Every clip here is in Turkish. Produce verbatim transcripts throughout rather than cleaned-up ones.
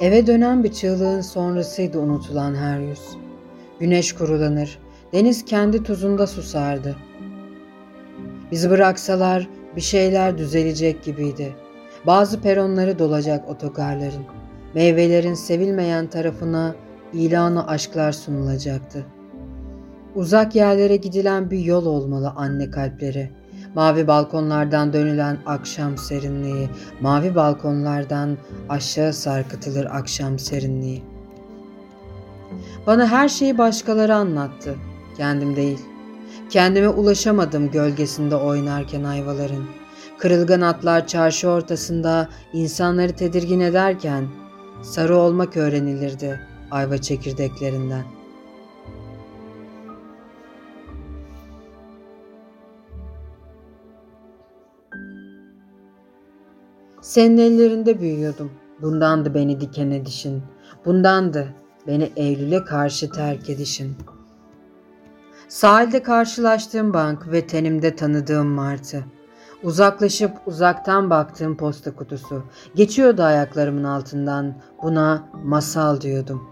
Eve dönen bir çığlığın sonrasıydı unutulan her yüz. Güneş kurulanır, deniz kendi tuzunda susardı. Bizi bıraksalar bir şeyler düzelecek gibiydi. Bazı peronları dolacak otogarların, meyvelerin sevilmeyen tarafına ilanı aşklar sunulacaktı. Uzak yerlere gidilen bir yol olmalı anne kalpleri. Mavi balkonlardan dönülen akşam serinliği, mavi balkonlardan aşağı sarkıtılır akşam serinliği. Bana her şeyi başkaları anlattı, kendim değil. Kendime ulaşamadım gölgesinde oynarken ayvaların. Kırılgan atlar çarşı ortasında insanları tedirgin ederken sarı olmak öğrenilirdi ayva çekirdeklerinden. Senin ellerinde büyüyordum. Bundandı beni diken edişin. Bundandı beni Eylül'e karşı terk edişin. Sahilde karşılaştığım bank ve tenimde tanıdığım martı. Uzaklaşıp uzaktan baktığım posta kutusu. Geçiyordu ayaklarımın altından. Buna masal diyordum.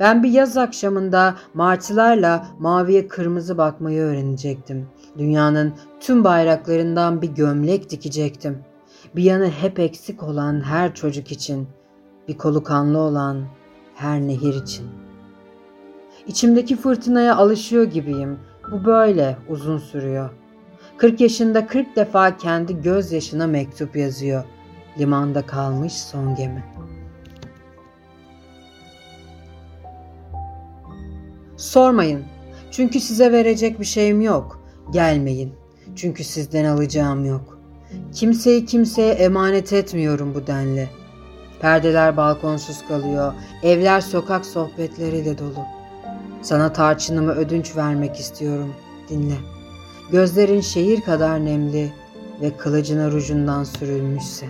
Ben bir yaz akşamında martılarla maviye kırmızı bakmayı öğrenecektim. Dünyanın tüm bayraklarından bir gömlek dikecektim. Bir yanı hep eksik olan her çocuk için, bir kolu kanlı olan her nehir için. İçimdeki fırtınaya alışıyor gibiyim. Bu böyle uzun sürüyor. kırk yaşında kırk defa kendi gözyaşına mektup yazıyor. Limanda kalmış son gemi. Sormayın. Çünkü size verecek bir şeyim yok. Gelmeyin. Çünkü sizden alacağım yok. Kimseyi kimseye emanet etmiyorum bu denli. Perdeler balkonsuz kalıyor, evler sokak sohbetleriyle dolu. Sana tarçınımı ödünç vermek istiyorum, dinle. Gözlerin şehir kadar nemli ve kılıcına rujundan sürülmüşse.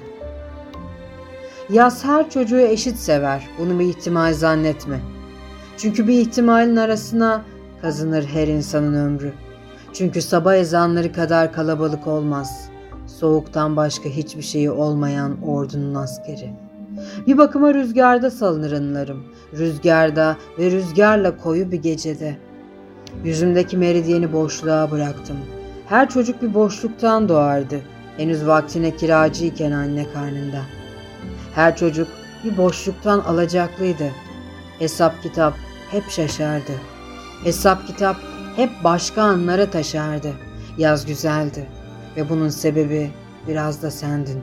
Yaz her çocuğu eşit sever, bunu bir ihtimal zannetme. Çünkü bir ihtimalin arasına kazınır her insanın ömrü. Çünkü sabah ezanları kadar kalabalık olmaz. Soğuktan başka hiçbir şeyi olmayan ordunun askeri. Bir bakıma rüzgarda salınır anılarım. Rüzgarda ve rüzgarla koyu bir gecede. Yüzümdeki meridyeni boşluğa bıraktım. Her çocuk bir boşluktan doğardı. Henüz vaktine kiracıyken anne karnında. Her çocuk bir boşluktan alacaklıydı. Hesap kitap hep şaşardı. Hesap kitap hep başka anlara taşardı. Yaz güzeldi. Ve bunun sebebi biraz da sendin.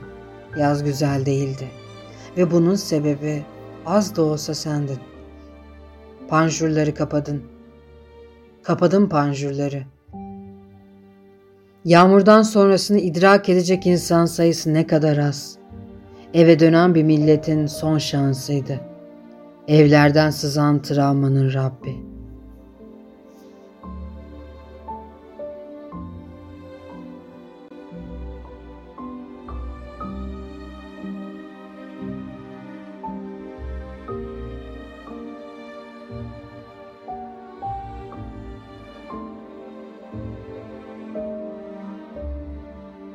Yaz güzel değildi. Ve bunun sebebi az da olsa sendin. Panjurları kapadın. Kapadın panjurları. Yağmurdan sonrasını idrak edecek insan sayısı ne kadar az. Eve dönen bir milletin son şansıydı. Evlerden sızan travmanın Rabbi.